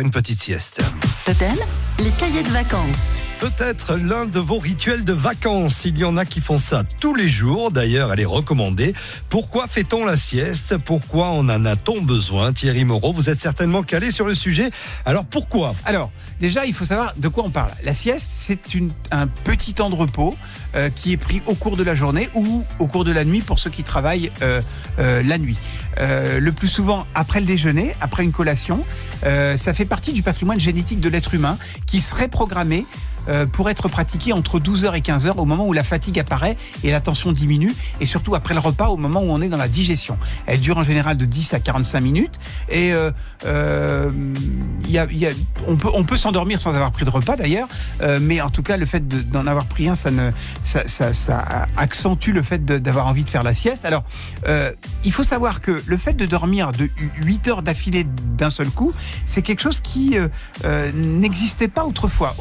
Une petite sieste. Totem, les cahiers de vacances. Peut-être l'un de vos rituels de vacances. Il y en a qui font ça tous les jours. D'ailleurs, elle est recommandée. Pourquoi fait-on la sieste? Pourquoi on en a-t-on besoin? Thierry Moreau, vous êtes certainement calé sur le sujet. Alors, pourquoi? Alors, déjà, il faut savoir de quoi on parle. La sieste, c'est un petit temps de repos qui est pris au cours de la journée ou au cours de la nuit pour ceux qui travaillent la nuit. Le plus souvent, après le déjeuner, après une collation, ça fait partie du patrimoine génétique de l'être humain qui serait programmé pour être pratiqué entre 12h et 15h au moment où la fatigue apparaît et la tension diminue, et surtout après le repas au moment où on est dans la digestion. Elle dure en général de 10 à 45 minutes et on peut s'endormir sans avoir pris de repas d'ailleurs, mais en tout cas le fait d'en avoir pris un, ça accentue le fait d'avoir envie de faire la sieste. Alors il faut savoir que le fait de dormir de 8 heures d'affilée d'un seul coup, c'est quelque chose qui n'existait pas autrefois.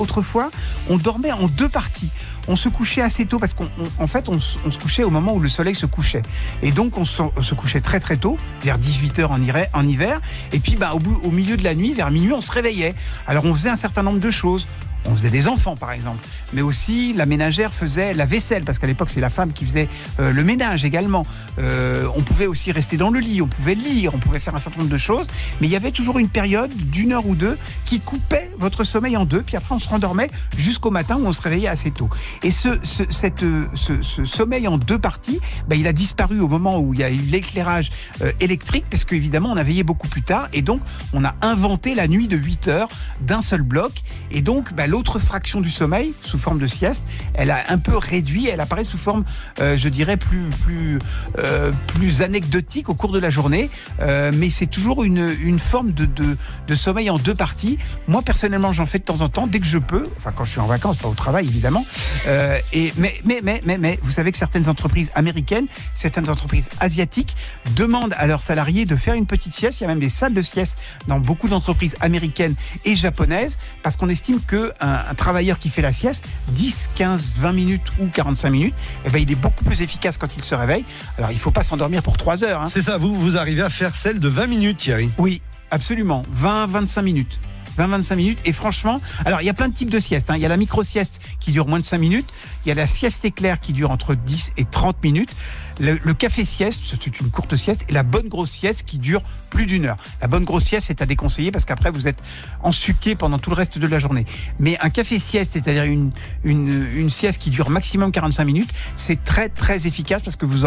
On dormait en deux parties. On se couchait assez tôt parce qu'en fait, on se couchait au moment où le soleil se couchait. Et donc, on se couchait très très tôt, vers 18h en hiver. Et puis, au milieu de la nuit, vers minuit, on se réveillait. Alors, on faisait un certain nombre de choses. On faisait des enfants, par exemple. Mais aussi, la ménagère faisait la vaisselle, parce qu'à l'époque, c'est la femme qui faisait le ménage également. On pouvait aussi rester dans le lit, on pouvait lire, on pouvait faire un certain nombre de choses. Mais il y avait toujours une période d'une heure ou deux qui coupait votre sommeil en deux. Puis après, on se rendormait jusqu'au matin où on se réveillait assez tôt. Et ce sommeil en deux parties, il a disparu au moment où il y a eu l'éclairage électrique, parce qu'évidemment, on a veillé beaucoup plus tard. Et donc, on a inventé la nuit de 8 heures d'un seul bloc. Et donc, l'autre fraction du sommeil, sous forme de sieste, elle a un peu réduit, elle apparaît sous forme, je dirais, plus anecdotique au cours de la journée, mais c'est toujours une forme de sommeil en deux parties. Moi, personnellement, j'en fais de temps en temps, dès que je peux, enfin, quand je suis en vacances, pas au travail, évidemment, mais vous savez que certaines entreprises américaines, certaines entreprises asiatiques demandent à leurs salariés de faire une petite sieste. Il y a même des salles de sieste dans beaucoup d'entreprises américaines et japonaises, parce qu'on estime que un travailleur qui fait la sieste 10, 15, 20 minutes ou 45 minutes, il est beaucoup plus efficace quand il se réveille. Alors, il ne faut pas s'endormir pour 3 heures. Hein. C'est ça, vous arrivez à faire celle de 20 minutes, Thierry? Oui, absolument. 20-25 minutes. 20-25 minutes, et franchement, alors il y a plein de types de siestes, hein. Il y a la micro-sieste qui dure moins de 5 minutes, il y a la sieste éclair qui dure entre 10 et 30 minutes, le café-sieste, c'est une courte sieste, et la bonne grosse sieste qui dure plus d'une heure. La bonne grosse sieste est à déconseiller parce qu'après vous êtes ensuqué pendant tout le reste de la journée. Mais un café-sieste, c'est-à-dire une sieste qui dure maximum 45 minutes, c'est très très efficace parce que vous